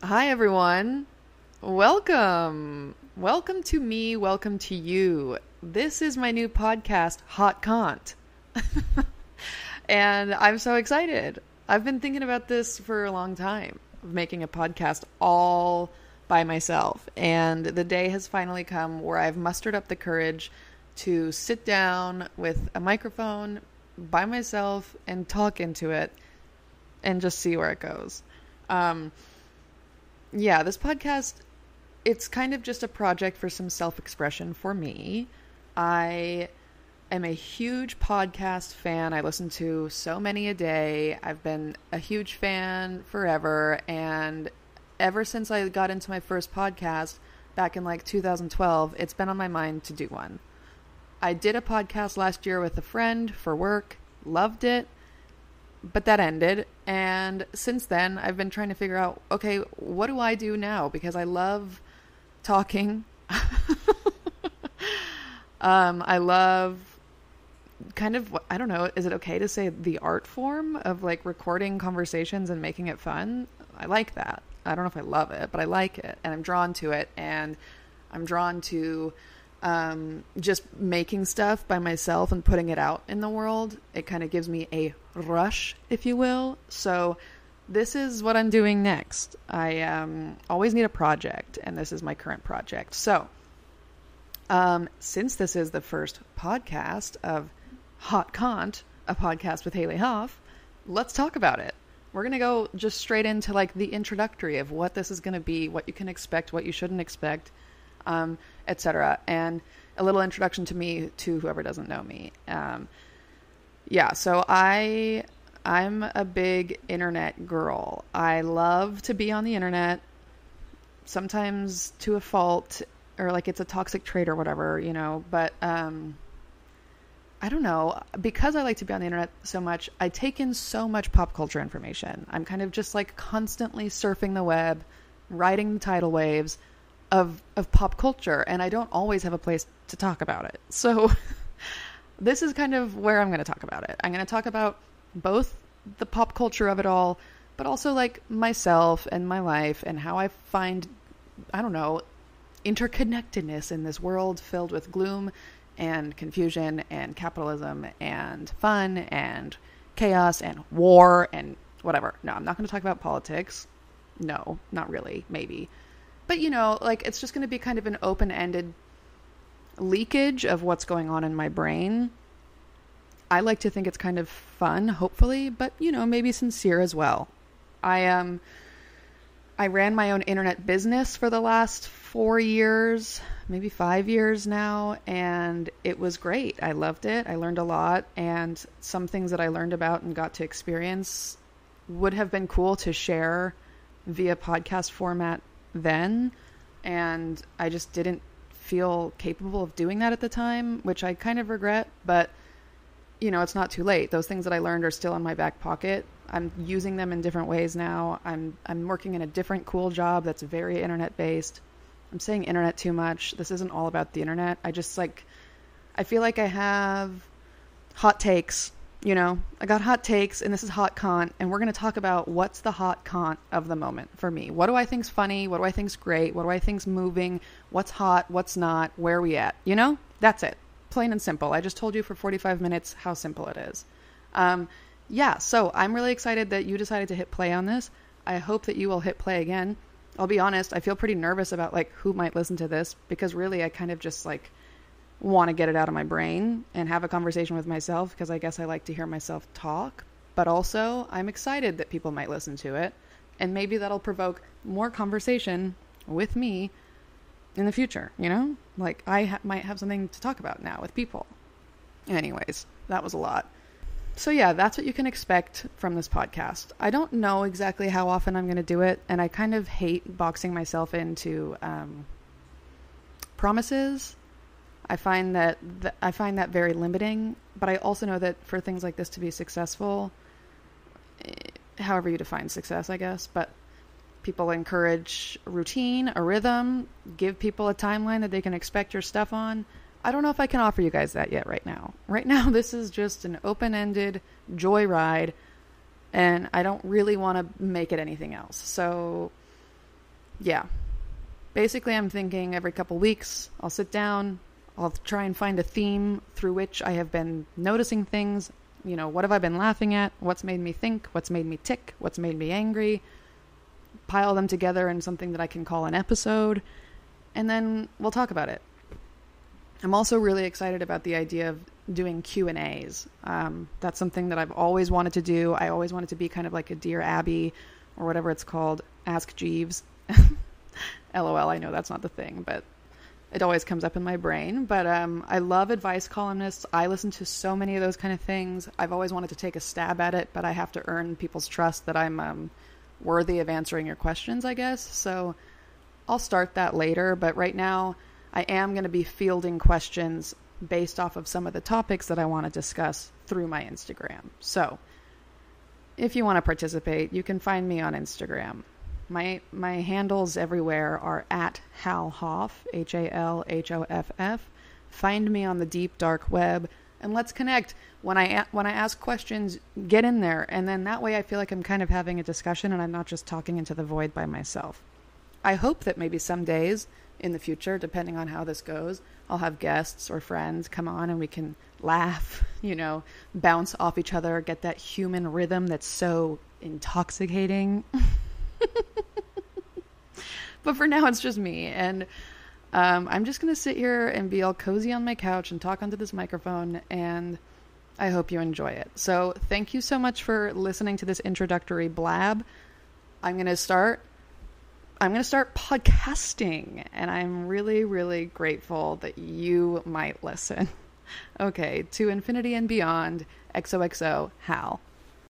Hi everyone, welcome to me, welcome to you. This is my new podcast, Hot Cont, and I'm so excited. I've been thinking about this for a long time, making a podcast all by myself, and the day has finally come where I've mustered up the courage to sit down with a microphone by myself and talk into it and just see where it goes. Yeah, this podcast, it's kind of just a project for some self-expression for me. I am a huge podcast fan. I listen to so many a day. I've been a huge fan forever. And ever since I got into my first podcast back in like 2012, it's been on my mind to do one. I did a podcast last year with a friend for work, loved it. But that ended, and since then, I've been trying to figure out, okay, what do I do now? Because I love talking. I love kind of, I don't know, is it okay to say the art form of like recording conversations and making it fun? I like that. I don't know if I love it, but I like it, and I'm drawn to it, and I'm drawn to just making stuff by myself and putting it out in the world. It kind of gives me a rush, if you will. So this is what I'm doing next. I always need a project, and this is my current project. So since this is the first podcast of Hot Cont, a podcast with Haley Hoff, let's talk about it. We're going to go just straight into like the introductory of what this is going to be, what you can expect, what you shouldn't expect, etc. And a little introduction to me to whoever doesn't know me. Yeah, so I'm a big internet girl. I love to be on the internet, sometimes to a fault, or like it's a toxic trait or whatever, you know, but I don't know, because I like to be on the internet so much, I take in so much pop culture information. I'm kind of just like constantly surfing the web, riding the tidal waves of pop culture, and I don't always have a place to talk about it. So this is kind of where I'm going to talk about it. I'm going to talk about both the pop culture of it all, but also like myself and my life and how I find, I don't know, interconnectedness in this world filled with gloom and confusion and capitalism and fun and chaos and war and whatever. No, I'm not going to talk about politics. No, not really, maybe. But, you know, like it's just going to be kind of an open-ended leakage of what's going on in my brain. I like to think it's kind of fun, hopefully, but, you know, maybe sincere as well. I ran my own internet business for the last 4 years, maybe 5 years now, and it was great. I loved it. I learned a lot, and some things that I learned about and got to experience would have been cool to share via podcast format then, and I just didn't feel capable of doing that at the time, which I kind of regret, but you know, it's not too late. Those things that I learned are still in my back pocket. I'm using them in different ways now. I'm working in a different cool job that's very internet based. I'm saying internet too much. This isn't all about the internet. I just like, I feel like I have hot takes, you know, I got hot takes, and this is Hot Cont, and we're going to talk about what's the hot cont of the moment for me. What do I think's funny? What do I think's great? What do I think's moving? What's hot? What's not? Where are we at? You know, that's it. Plain and simple. I just told you for 45 minutes how simple it is. Yeah, so I'm really excited that you decided to hit play on this. I hope that you will hit play again. I'll be honest, I feel pretty nervous about like who might listen to this, because really I kind of just like want to get it out of my brain and have a conversation with myself, because I guess I like to hear myself talk, but also I'm excited that people might listen to it, and maybe that'll provoke more conversation with me in the future, you know? Like I might have something to talk about now with people. Anyways, that was a lot. So yeah, that's what you can expect from this podcast. I don't know exactly how often I'm going to do it, and I kind of hate boxing myself into promises. I find that very limiting, but I also know that for things like this to be successful, however you define success, I guess, but people encourage routine, a rhythm, give people a timeline that they can expect your stuff on. I don't know if I can offer you guys that yet right now. Right now, this is just an open-ended joyride, and I don't really want to make it anything else. So Yeah. Basically, I'm thinking every couple weeks, I'll sit down, I'll try and find a theme through which I have been noticing things. You know, what have I been laughing at? What's made me think? What's made me tick? What's made me angry? Pile them together in something that I can call an episode, and then we'll talk about it. I'm also really excited about the idea of doing Q&As. That's something that I've always wanted to do. I always wanted to be kind of like a Dear Abby or whatever it's called, Ask Jeeves. LOL, I know that's not the thing, but it always comes up in my brain. But I love advice columnists. I listen to so many of those kind of things. I've always wanted to take a stab at it, but I have to earn people's trust that I'm worthy of answering your questions, I guess. So I'll start that later. But right now, I am going to be fielding questions based off of some of the topics that I want to discuss through my Instagram. So if you want to participate, you can find me on Instagram. My handles everywhere are at Hal Hoff, HalHoff. Find me on the deep, dark web, and let's connect. When I ask questions, get in there, and then that way I feel like I'm kind of having a discussion and I'm not just talking into the void by myself. I hope that maybe some days in the future, depending on how this goes, I'll have guests or friends come on and we can laugh, you know, bounce off each other, get that human rhythm that's so intoxicating. But for now, it's just me, and I'm just going to sit here and be all cozy on my couch and talk onto this microphone, and I hope you enjoy it. So thank you so much for listening to this introductory blab. I'm going to start podcasting, and I'm really, really grateful that you might listen. Okay, to infinity and beyond, XOXO, Hal.